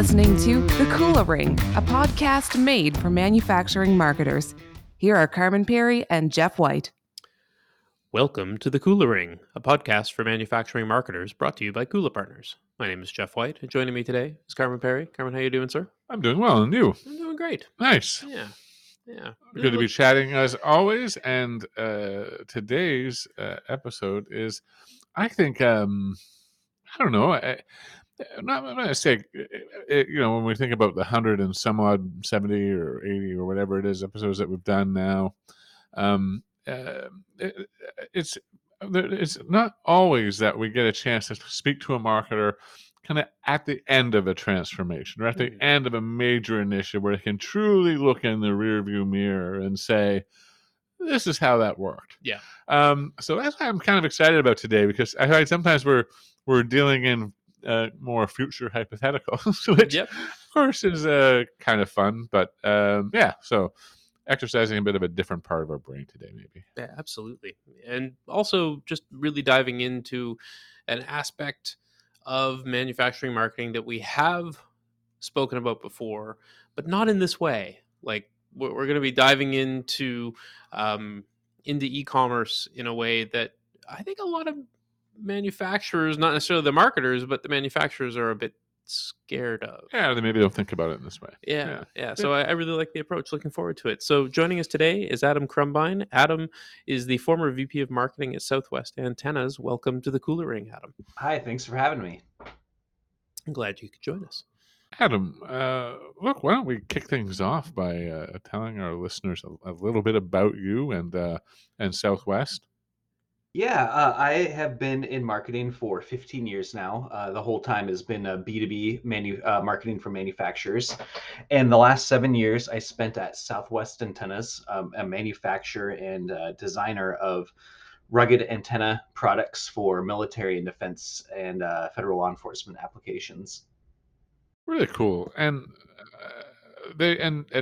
listening to The Kula Ring, a podcast made for manufacturing marketers. Here are Carmen Perry and Jeff White. Welcome to The Kula Ring, a podcast for manufacturing marketers brought to you by Kula Partners. My name is Jeff White, and joining me today is Carmen Perry. Carmen, how are you doing, sir? I'm doing well, and you? I'm doing great. Nice. Yeah. We're going to be chatting as always, and today's episode is, I think, I'm not going to say, when we think about the 100 and some odd 70 or 80 or whatever it is episodes that we've done now, it's not always that we get a chance to speak to a marketer kind of at the end of a transformation or at the end of a major initiative where they can truly look in the rearview mirror and say, this is how that worked. Yeah. So that's why I'm kind of excited about today, because I find sometimes we're dealing in more future hypotheticals, which of course is kind of fun, but so exercising a bit of a different part of our brain today, maybe. Yeah, absolutely. And also just really diving into an aspect of manufacturing marketing that we have spoken about before, but not in this way. Like, we're going to be diving into e-commerce in a way that I think a lot of manufacturers, not necessarily the marketers, but the manufacturers are a bit scared of. Yeah, they maybe don't think about it in this way. Yeah. So I really like the approach. Looking forward to it. So joining us today is Adam Crumbine. Adam is the former VP of Marketing at Southwest Antennas. Welcome to the Kula Ring, Adam. Hi, thanks for having me. I'm glad you could join us. Adam, look, why don't we kick things off by telling our listeners a little bit about you and Southwest? Yeah, I have been in marketing for 15 years now. The whole time has been a B2B marketing for manufacturers. And the last 7 years I spent at Southwest Antennas, a manufacturer and designer of rugged antenna products for military and defense and federal law enforcement applications. Really cool. And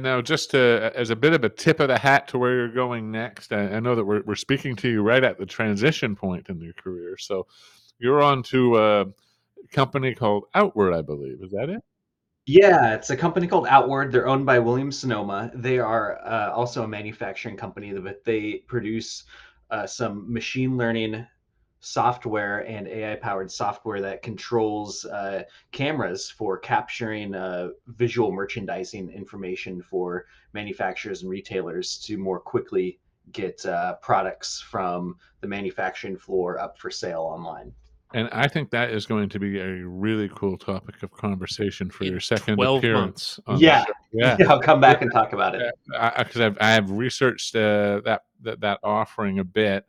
now just as a bit of a tip of the hat to where you're going next, I know that we're speaking to you right at the transition point in your career. So you're on to a company called Outward, I believe. Is that it? Yeah, it's a company called Outward. They're owned by Williams Sonoma. They are also a manufacturing company, but they produce some machine learning software and AI-powered software that controls cameras for capturing visual merchandising information for manufacturers and retailers to more quickly get products from the manufacturing floor up for sale online. And I think that is going to be a really cool topic of conversation for your second 12 appearance. Months. Yeah, I'll come back and talk about it. Because I've researched that offering a bit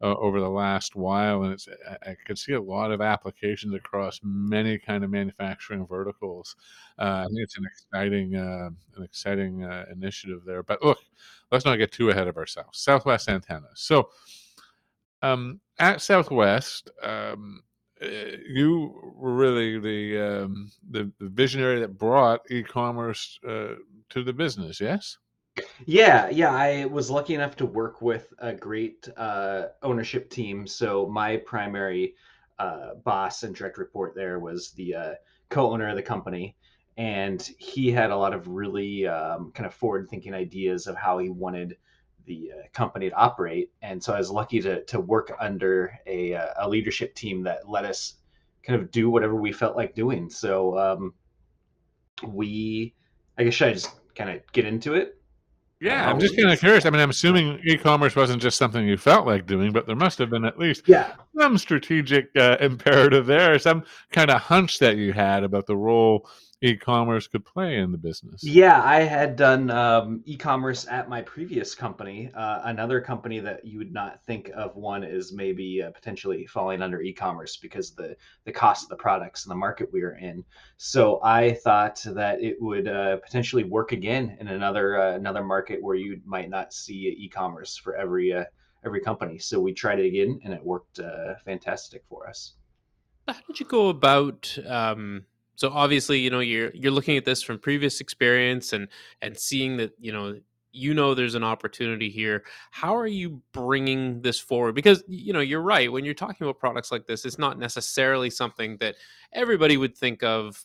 over the last while, and I could see a lot of applications across many kind of manufacturing verticals. I think it's an exciting initiative there. But look, let's not get too ahead of ourselves. Southwest Antennas. So. At Southwest, you were really the visionary that brought e-commerce to the business, yes? Yeah. I was lucky enough to work with a great ownership team. So my primary boss and direct report there was the co-owner of the company. And he had a lot of really kind of forward-thinking ideas of how he wanted the company to operate. And so I was lucky to work under a leadership team that let us kind of do whatever we felt like doing. So should I just kind of get into it? Yeah, I'm just kind of curious. I mean, I'm assuming e-commerce wasn't just something you felt like doing, but there must have been at least some strategic imperative there, some kind of hunch that you had about the role e-commerce could play in the business. Yeah, I had done e-commerce at my previous company. Another company that you would not think of one is maybe potentially falling under e-commerce because the cost of the products and the market we were in. So I thought that it would potentially work again in another market where you might not see e-commerce for every company. So we tried it again, and it worked fantastic for us. How did you go about? So obviously, you're looking at this from previous experience and seeing that, there's an opportunity here. How are you bringing this forward? Because, you're right. When you're talking about products like this, it's not necessarily something that everybody would think of,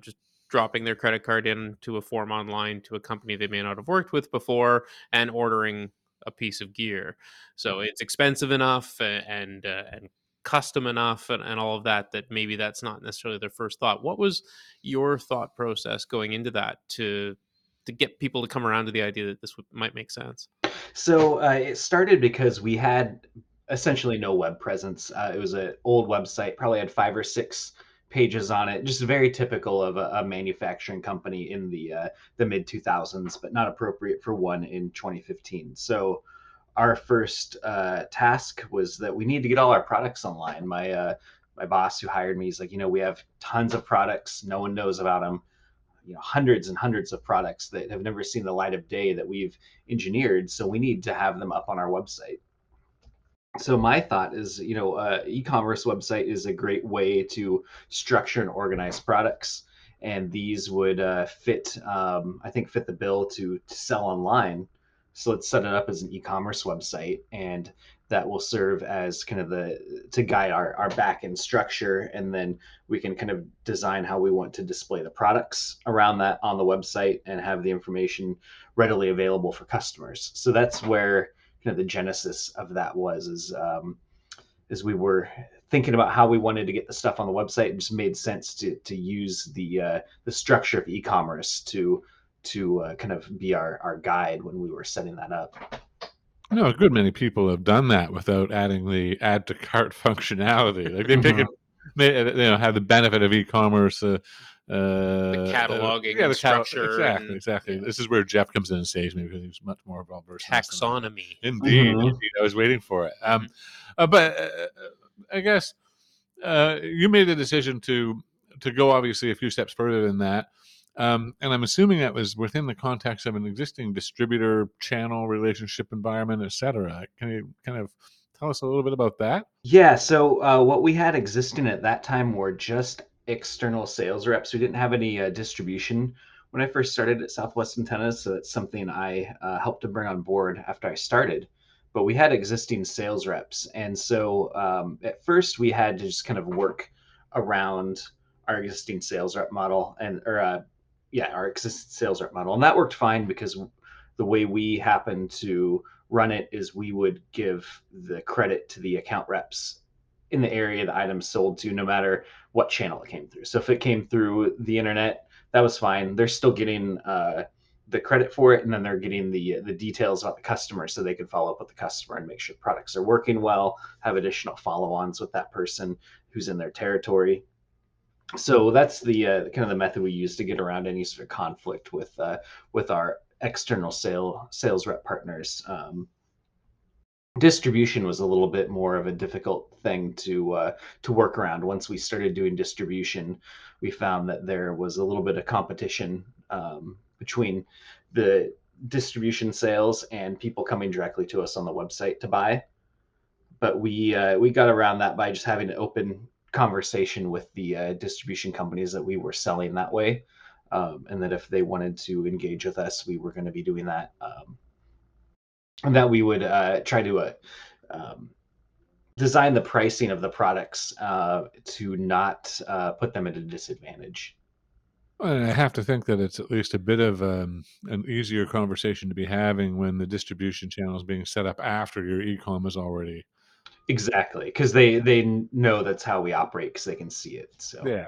just dropping their credit card into a form online to a company they may not have worked with before and ordering a piece of gear. So it's expensive enough and custom enough and all of that, that maybe that's not necessarily their first thought. What was your thought process going into that to get people to come around to the idea that this might make sense? So it started because we had essentially no web presence. It was an old website, probably had 5 or 6 pages on it, just very typical of a manufacturing company in the mid 2000s, but not appropriate for one in 2015. So our first task was that we need to get all our products online. My boss who hired me, he's like, we have tons of products. No one knows about them. Hundreds and hundreds of products that have never seen the light of day that we've engineered. So we need to have them up on our website. So my thought is, e-commerce website is a great way to structure and organize products. And these would fit the bill to sell online. So let's set it up as an e-commerce website, and that will serve as kind of to guide our back-end structure. And then we can kind of design how we want to display the products around that on the website and have the information readily available for customers. So that's where the genesis of that is we were thinking about how we wanted to get the stuff on the website. It just made sense to use the structure of e-commerce to kind of be our guide when we were setting that up. I know a good many people have done that without adding the add to cart functionality. Like they pick it, they have the benefit of e-commerce, the cataloging, the structure. Exactly. This is where Jeff comes in and saves me because he's much more well versed. Taxonomy. Indeed. Mm-hmm. I was waiting for it. But I guess you made the decision to go obviously a few steps further than that. And I'm assuming that was within the context of an existing distributor channel relationship environment, et cetera. Can you kind of tell us a little bit about that? Yeah. So what we had existing at that time were just external sales reps. We didn't have any distribution when I first started at Southwest Antennas. So that's something I helped to bring on board after I started. But we had existing sales reps. And so at first we had to just kind of work around our existing sales rep model our existing sales rep model. And that worked fine because the way we happened to run it is we would give the credit to the account reps in the area the item sold to, no matter what channel it came through. So if it came through the internet, that was fine. They're still getting the credit for it, and then they're getting the details about the customer so they can follow up with the customer and make sure products are working well, have additional follow-ons with that person who's in their territory. So that's the kind of the method we use to get around any sort of conflict with our external sales rep partners. Distribution was a little bit more of a difficult thing to work around. Once we started doing distribution, we found that there was a little bit of competition between the distribution sales and people coming directly to us on the website to buy. But we got around that by just having an open conversation with the distribution companies that we were selling that way, and that if they wanted to engage with us, we were going to be doing that, and that we would try to design the pricing of the products to not put them at a disadvantage. I have to think that it's at least a bit of an easier conversation to be having when the distribution channel is being set up after your e-com is already. Exactly, because they know that's how we operate because they can see it. So yeah,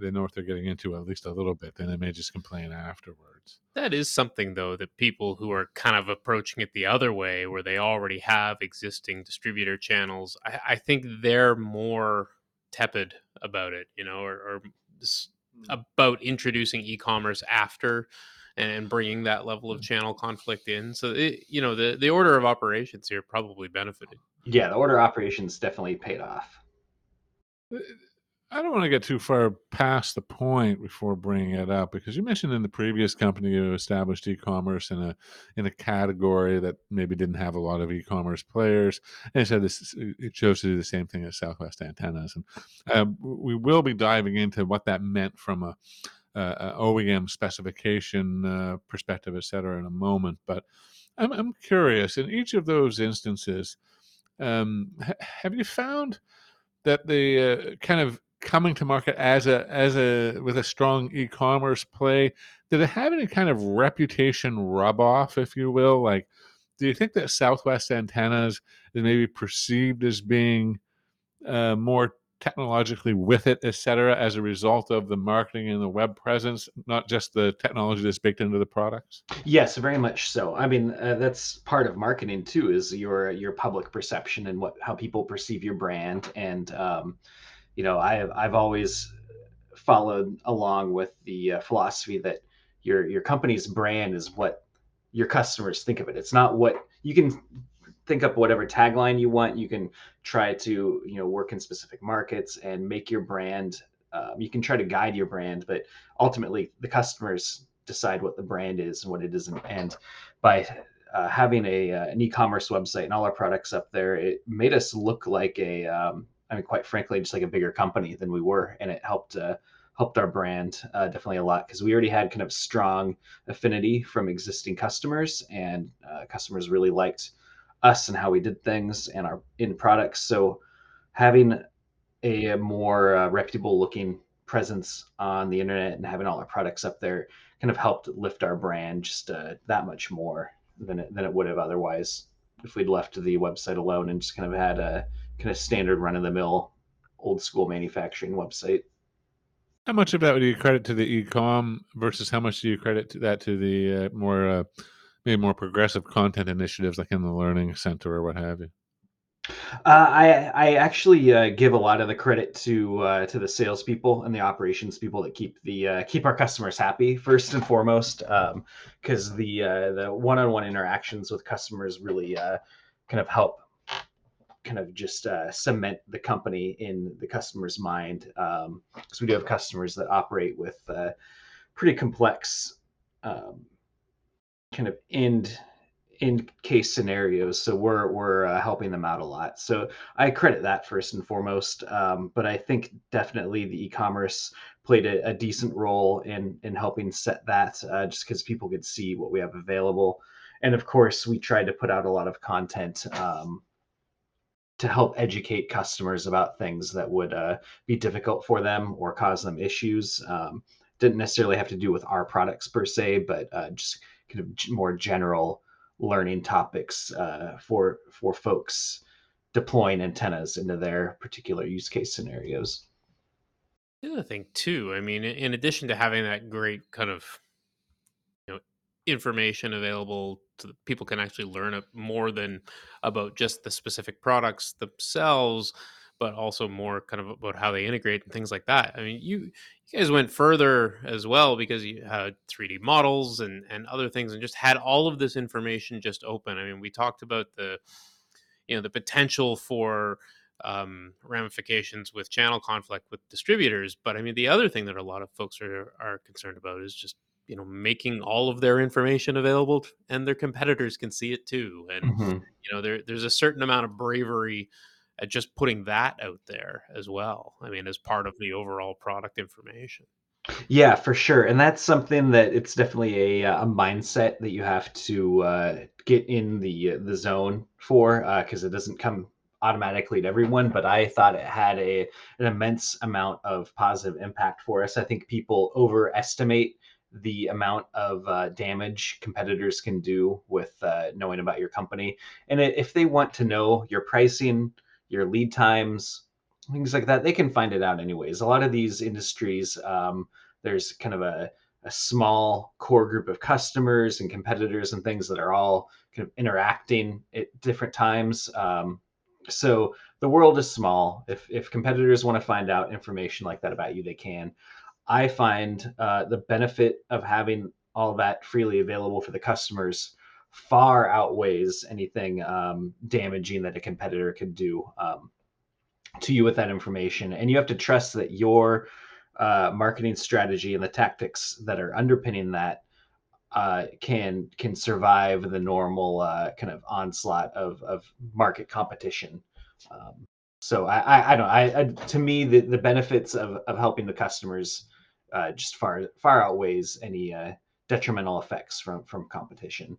they know what they're getting into at least a little bit. Then they may just complain afterwards. That is something though that people who are kind of approaching it the other way, where they already have existing distributor channels, I think they're more tepid about it, or about introducing e-commerce after and bringing that level of channel conflict in. So, the order of operations here probably benefited. Yeah, the order of operations definitely paid off. I don't want to get too far past the point before bringing it up, because you mentioned in the previous company you established e-commerce in a category that maybe didn't have a lot of e-commerce players, and so it chose to do the same thing at Southwest Antennas. And we will be diving into what that meant from a OEM specification perspective, et cetera, in a moment. But I'm curious, in each of those instances, have you found that the kind of coming to market with a strong e-commerce play, did it have any kind of reputation rub off, if you will? Like, do you think that Southwest Antennas is maybe perceived as being more technologically with it, et cetera, as a result of the marketing and the web presence, not just the technology that's baked into the products? Yes, very much so. I mean, that's part of marketing too, is your public perception and how people perceive your brand. And I've always followed along with the philosophy that your company's brand is what your customers think of it. It's not what you can think up whatever tagline you want. You can try to, work in specific markets and make your brand, you can try to guide your brand, but ultimately the customers decide what the brand is and what it isn't. And by having an e-commerce website and all our products up there, it made us look like quite frankly, just like a bigger company than we were. And it helped our brand definitely a lot, because we already had kind of strong affinity from existing customers, and customers really liked us and how we did things and in products. So having a more reputable looking presence on the internet and having all our products up there kind of helped lift our brand just that much more than it would have otherwise if we'd left the website alone and just kind of had a kind of standard run-of-the-mill old school manufacturing website. How much of that do you credit to the e-com versus how much do you credit to the more progressive content initiatives like in the Learning Center or what have you? I actually give a lot of the credit to the salespeople and the operations people that keep the keep our customers happy first and foremost, because the one-on-one interactions with customers really kind of help kind of just cement the company in the customer's mind, because we do have customers that operate with pretty complex kind of end case scenarios. So we're helping them out a lot. So I credit that first and foremost. But I think definitely the e-commerce played a decent role in helping set that, just because people could see what we have available. And of course, we tried to put out a lot of content to help educate customers about things that would be difficult for them or cause them issues. Didn't necessarily have to do with our products per se, but just kind of more general learning topics for folks deploying antennas into their particular use case scenarios. The other thing too, I mean, in addition to having that great kind of information available so that people can actually learn more than about just the specific products themselves, but also more kind of about how they integrate and things like that. I mean, you guys went further as well, because you had 3D models and other things, and just had all of this information just open. I mean, we talked about the potential for ramifications with channel conflict with distributors, but I mean, the other thing that a lot of folks are concerned about is just making all of their information available, and their competitors can see it too. And, there's a certain amount of bravery at just putting that out there as well. I mean, as part of the overall product information. Yeah, for sure. And that's something that it's definitely a mindset that you have to get in the zone for, because it doesn't come automatically to everyone, but I thought it had an immense amount of positive impact for us. I think people overestimate the amount of damage competitors can do with knowing about your company. And if they want to know your pricing, your lead times, things like that, they can find it out anyways. A lot of these industries, there's kind of a small core group of customers and competitors and things that are all kind of interacting at different times. So the world is small. If competitors want to find out information like that about you, they can. I find the benefit of having all that freely available for the customers far outweighs anything damaging that a competitor could do to you with that information. And you have to trust that your marketing strategy and the tactics that are underpinning that can survive the normal kind of onslaught of market competition. So to me, the benefits of helping the customers just far outweighs any detrimental effects from competition.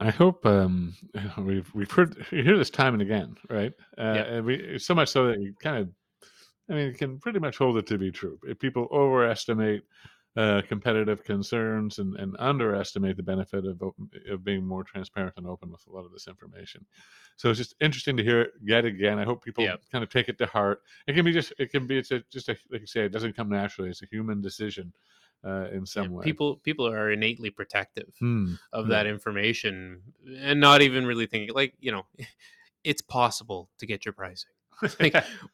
I hope we hear this time and again, right? And so much so that you kind of, you can pretty much hold it to be true. If people overestimate competitive concerns and underestimate the benefit of being more transparent and open with a lot of this information. So it's just interesting to hear it yet again. I hope people kind of take it to heart. It's like you say, it doesn't come naturally. It's a human decision. In some way, people are innately protective of that information, and not even really thinking, it's possible to get your pricing.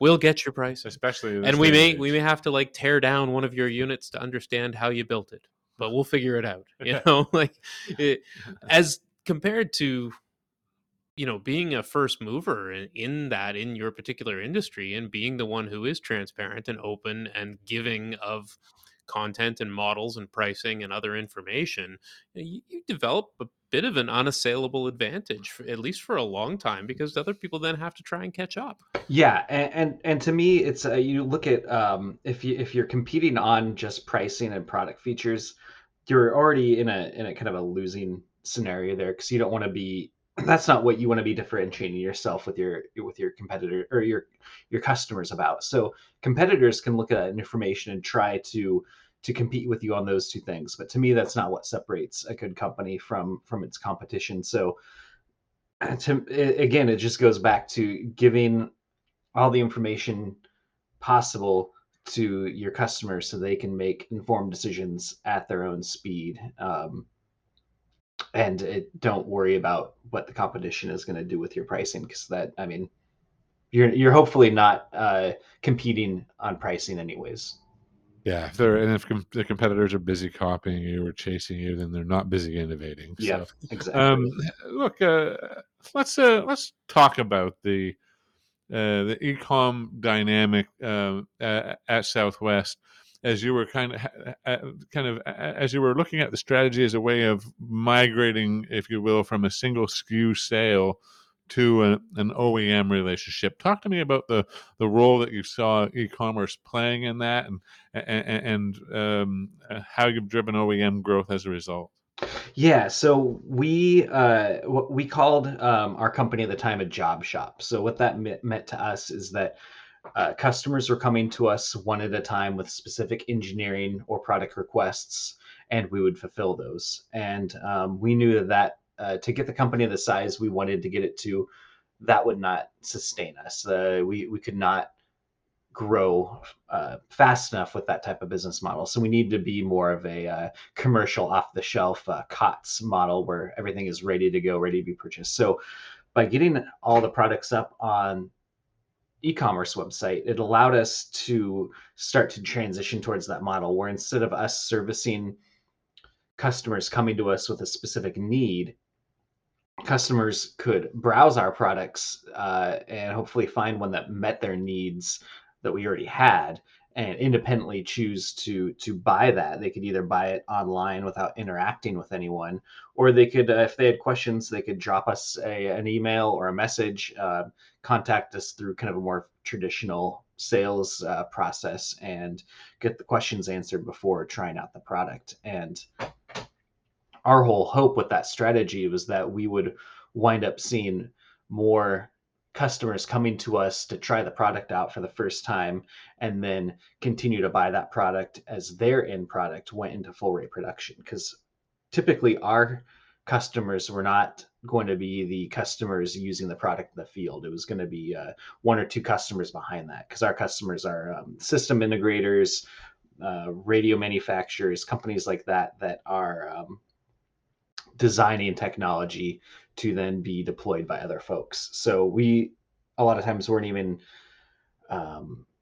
We'll get your price, especially, and we may have to tear down one of your units to understand how you built it, but we'll figure it out. As compared to being a first mover in your particular industry and being the one who is transparent and open and giving of content and models and pricing and other information, you develop a bit of an unassailable advantage, at least for a long time, because other people then have to try and catch up. Yeah, and to me, it's you look at if you're competing on just pricing and product features, you're already in a kind of a losing scenario there, because you don't want to be. That's not what you want to be differentiating yourself with your competitor or your customers about. So competitors can look at information and try to compete with you on those two things. But to me, that's not what separates a good company from its competition. So again, it just goes back to giving all the information possible to your customers so they can make informed decisions at their own speed. And don't worry about what the competition is going to do with your pricing, because you're hopefully not competing on pricing anyways. Yeah, if the competitors are busy copying you or chasing you, then they're not busy innovating. Yeah, so, exactly. Look, let's talk about the e-com dynamic at Southwest. As you were as you were looking at the strategy as a way of migrating, if you will, from a single SKU sale to an OEM relationship, talk to me about the role that you saw e-commerce playing in that, and how you've driven OEM growth as a result. Yeah, so we called our company at the time a job shop. So what that meant to us is that. Customers were coming to us one at a time with specific engineering or product requests, and we would fulfill those. And we knew that to get the company the size we wanted to get it to, that would not sustain us. We could not grow fast enough with that type of business model. So we need to be more of a commercial off-the-shelf COTS model where everything is ready to go, ready to be purchased. So by getting all the products up on e-commerce website, it allowed us to start to transition towards that model where instead of us servicing customers coming to us with a specific need, customers could browse our products and hopefully find one that met their needs that we already had and independently choose to buy that. They could either buy it online without interacting with anyone, or they could, if they had questions, they could drop us an email or a message, contact us through kind of a more traditional sales process and get the questions answered before trying out the product. And our whole hope with that strategy was that we would wind up seeing more customers coming to us to try the product out for the first time and then continue to buy that product as their end product went into full rate production. Because typically our customers were not going to be the customers using the product in the field. It was going to be one or two customers behind that, because our customers are system integrators, radio manufacturers, companies like that are designing technology to then be deployed by other folks. So we, a lot of times, weren't even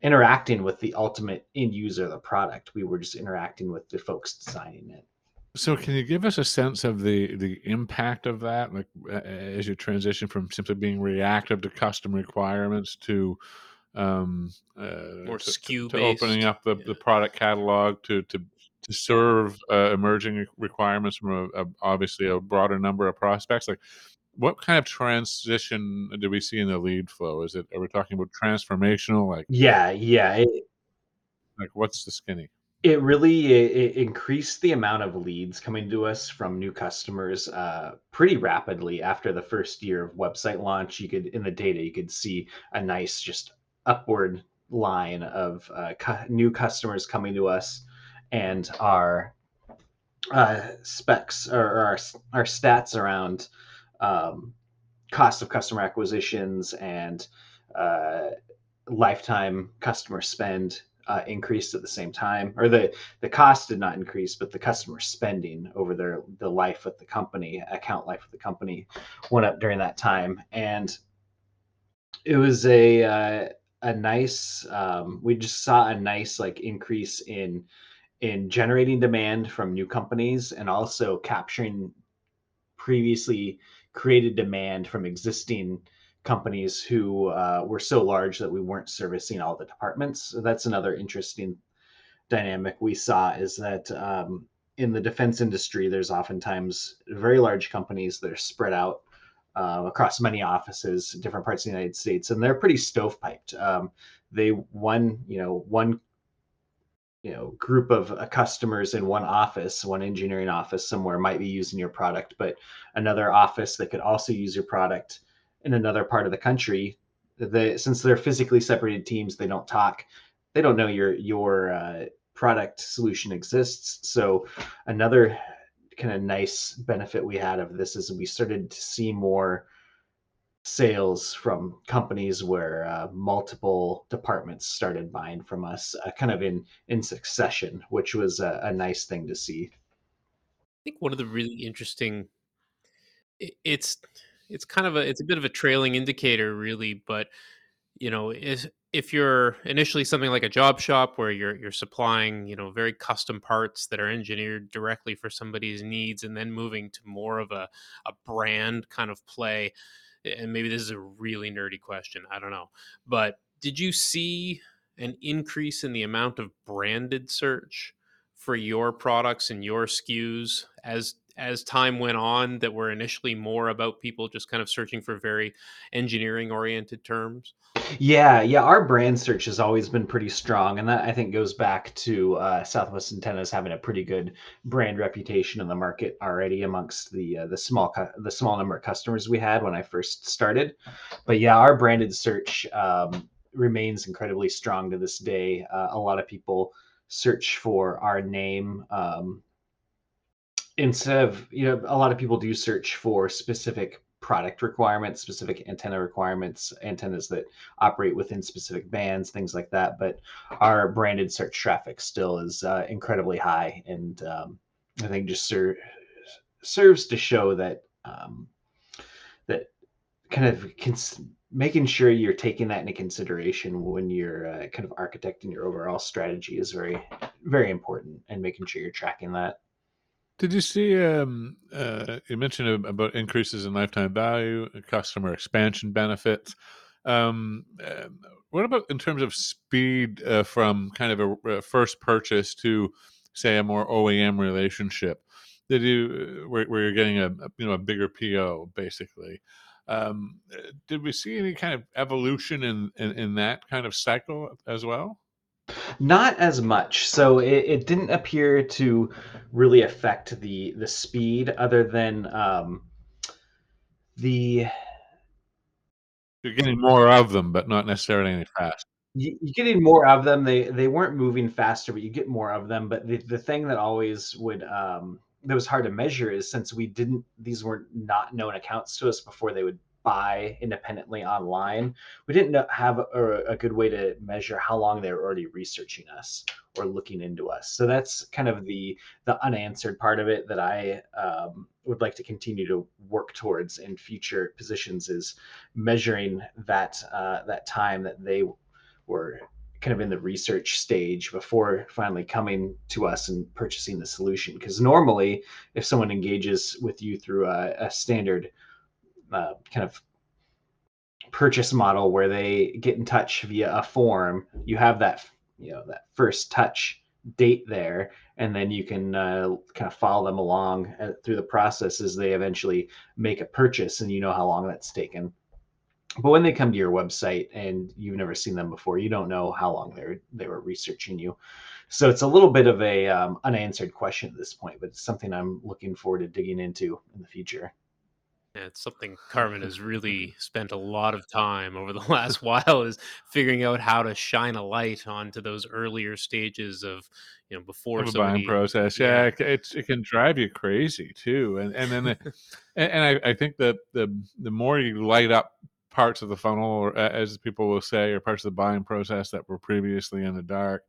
interacting with the ultimate end user of the product. We were just interacting with the folks designing it. So can you give us a sense of the impact of that, like as you transition from simply being reactive to custom requirements to more SKU to opening up the product catalog to serve emerging requirements from obviously a broader number of prospects? Like, what kind of transition do we see in the lead flow? Are we talking about transformational? Like, like what's the skinny? It really increased the amount of leads coming to us from new customers pretty rapidly after the first year of website launch. You could, in the data, you could see a nice just upward line of new customers coming to us, and our specs or our stats around cost of customer acquisitions and lifetime customer spend increased at the same time, or the cost did not increase, but the customer spending over the life of the company, account life of the company, went up during that time. And it was a nice, we just saw a nice like increase in generating demand from new companies, and also capturing previously created demand from existing companies who were so large that we weren't servicing all the departments. So that's another interesting dynamic we saw, is that in the defense industry, there's oftentimes very large companies that are spread out across many offices in different parts of the United States, and they're pretty stovepiped. One group of customers in one office, one engineering office somewhere, might be using your product, but another office that could also use your product in another part of the country, since they're physically separated teams, they don't talk. They don't know your product solution exists. So another kind of nice benefit we had of this is we started to see more sales from companies where multiple departments started buying from us kind of in succession, which was a nice thing to see. I think one of the really interesting, it's a bit of a trailing indicator really, but you know, if you're initially something like a job shop where you're supplying, you know, very custom parts that are engineered directly for somebody's needs, and then moving to more of a brand kind of play, and maybe this is a really nerdy question, I don't know, but did you see an increase in the amount of branded search for your products and your SKUs as time went on, that were initially more about people just kind of searching for very engineering oriented terms? Yeah. Our brand search has always been pretty strong. And that, I think, goes back to Southwest Antennas having a pretty good brand reputation in the market already amongst the small number of customers we had when I first started. But yeah, our branded search remains incredibly strong to this day. A lot of people search for our name, instead of, you know, a lot of people do search for specific product requirements, specific antenna requirements, antennas that operate within specific bands, things like that. But our branded search traffic still is incredibly high. And I think just serves to show that that kind of making sure you're taking that into consideration when you're kind of architecting your overall strategy is very, very important, and making sure you're tracking that. Did you see, you mentioned about increases in lifetime value, customer expansion benefits. What about in terms of speed from kind of a first purchase to, say, a more OEM relationship? Did you, where you're getting a bigger PO basically? Did we see any kind of evolution in that kind of cycle as well? Not as much. So it didn't appear to really affect the speed, other than you're getting more of them, but not necessarily any faster. You're getting more of them. They weren't moving faster, but you get more of them. But the thing that always would that was hard to measure is, since these were not known accounts to us before they would buy independently online, we didn't have a good way to measure how long they were already researching us or looking into us. So that's kind of the unanswered part of it that I would like to continue to work towards in future positions, is measuring that time that they were kind of in the research stage before finally coming to us and purchasing the solution. Because normally if someone engages with you through a standard kind of purchase model where they get in touch via a form, you have that, you know, that first touch date there, and then you can kind of follow them along through the process as they eventually make a purchase, and you know how long that's taken. But when they come to your website and you've never seen them before, you don't know how long they were researching you. So it's a little bit of a unanswered question at this point, but it's something I'm looking forward to digging into in the future. Yeah, it's something Carmen has really spent a lot of time over the last while, is figuring out how to shine a light onto those earlier stages of, you know, before the buying process. Yeah, it can drive you crazy too. And then I think that the more you light up parts of the funnel, or as people will say, or parts of the buying process that were previously in the dark,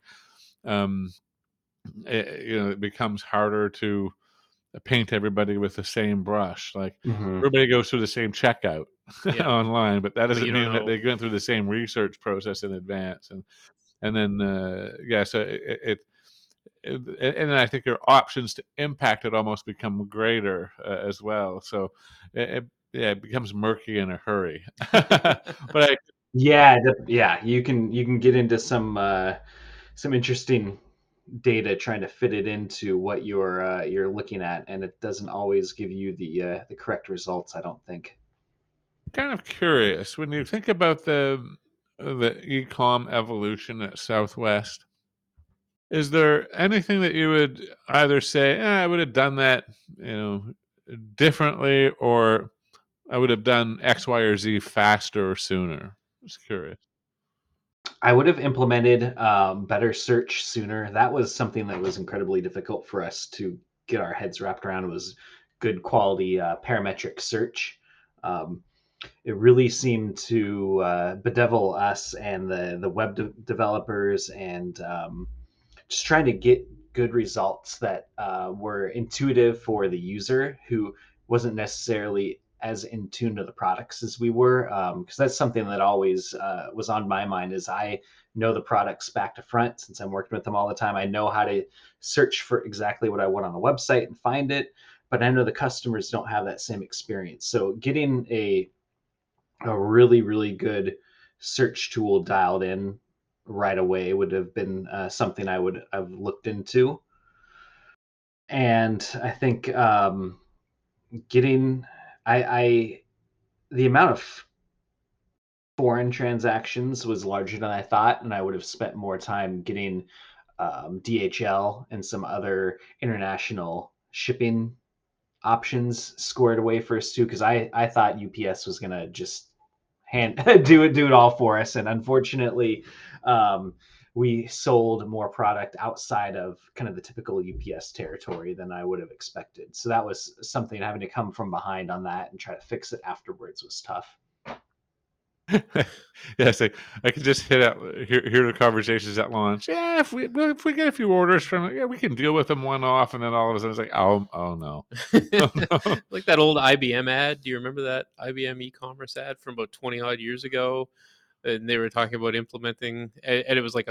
it becomes harder to paint everybody with the same brush. Like everybody goes through the same checkout online, but that doesn't mean that they went through the same research process in advance. And then, so and I think your options to impact it almost become greater as well. So it becomes murky in a hurry, but you can get into some interesting data trying to fit it into what you're looking at, and it doesn't always give you the correct results, I don't think. Kind of curious, when you think about the e-com evolution at Southwest, is there anything that you would either say, I would have done that, differently, or I would have done X, Y, or Z faster or sooner? Just curious. I would have implemented better search sooner. That was something that was incredibly difficult for us to get our heads wrapped around, was good quality parametric search. It really seemed to bedevil us and the web developers, and just trying to get good results that were intuitive for the user who wasn't necessarily as in tune to the products as we were, because that's something that always was on my mind. Is I know the products back to front, since I'm working with them all the time. I know how to search for exactly what I want on the website and find it, but I know the customers don't have that same experience. So getting a really, really good search tool dialed in right away would have been something I would have looked into. And I think the amount of foreign transactions was larger than I thought, and I would have spent more time getting DHL and some other international shipping options squared away for us too, because I thought UPS was going to just do it all for us. And unfortunately, we sold more product outside of kind of the typical UPS territory than I would have expected. So that was something, having to come from behind on that and try to fix it afterwards was tough. Yes, I could just hear the conversations at launch. Yeah, if we get a few orders from it, we can deal with them one off, and then all of a sudden it's like, oh no. Like that old IBM ad. Do you remember that IBM e-commerce ad from about 20 odd years ago? And they were talking about implementing, and it was like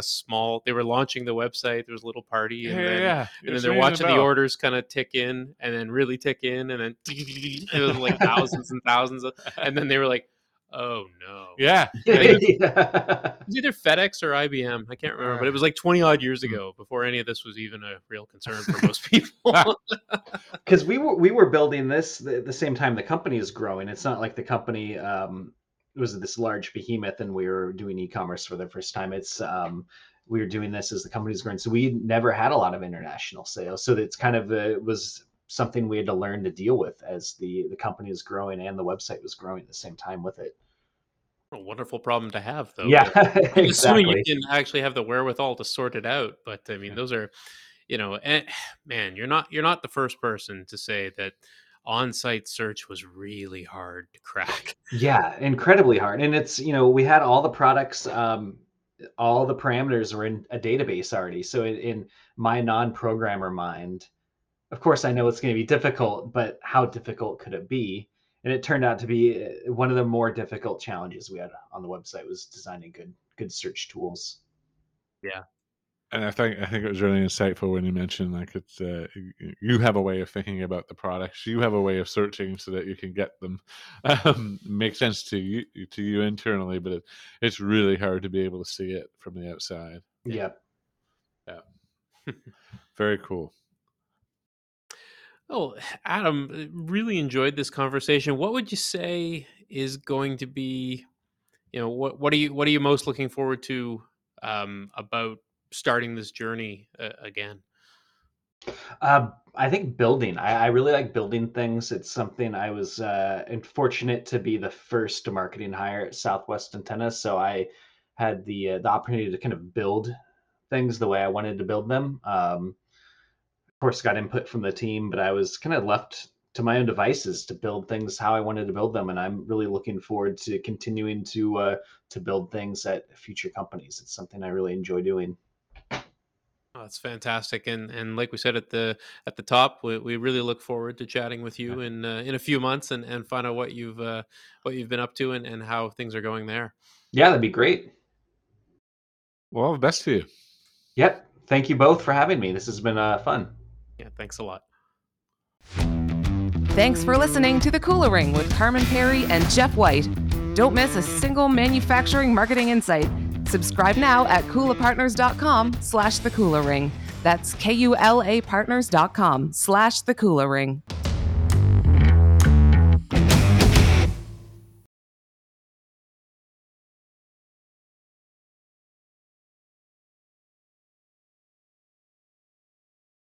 they were launching the website. There was a little party, and then they're watching the orders kind of tick in, and then really tick in, and then it was like thousands and thousands of, and then they were like, "Oh no!" Yeah, it was either FedEx or IBM. I can't remember, but it was like 20 odd years ago, before any of this was even a real concern for most people. Because we were building this the same time the company is growing. It's not like the company. It was this large behemoth, and we were doing e-commerce for the first time. It's we were doing this as the company's growing, so we never had a lot of international sales. So it's kind of was something we had to learn to deal with as the company was growing and the website was growing at the same time with it. A wonderful problem to have, though. Yeah, exactly. Assuming you didn't actually have the wherewithal to sort it out, but I mean, those are, you're not the first person to say that. On-site search was really hard to crack. Yeah, incredibly hard. And it's, we had all the products, all the parameters were in a database already. So in my non-programmer mind, of course, I know it's going to be difficult, but how difficult could it be? And it turned out to be one of the more difficult challenges we had on the website, was designing good search tools. Yeah. And I think it was really insightful when you mentioned like it's you have a way of thinking about the products, you have a way of searching so that you can get them. Makes sense to you internally, but it's really hard to be able to see it from the outside. Yep. Yeah. Very cool. Oh, Adam, really enjoyed this conversation. What would you say is going to be, what are you most looking forward to about starting this journey again? I think building. I really like building things. It's something I was fortunate to be the first marketing hire at Southwest Antennas. So I had the opportunity to kind of build things the way I wanted to build them. Of course, got input from the team, but I was kind of left to my own devices to build things how I wanted to build them. And I'm really looking forward to continuing to build things at future companies. It's something I really enjoy doing. Oh, that's fantastic, and like we said at the top, we really look forward to chatting with you in a few months and find out what you've been up to and how things are going there. Yeah, that'd be great. Well, all the best to you. Yep, thank you both for having me. This has been fun. Yeah, thanks a lot. Thanks for listening to the Kula Ring with Carmen Perry and Jeff White. Don't miss a single manufacturing marketing insight. Subscribe now at kulapartners.com/thekularing. That's KULA partners.com/thekularing.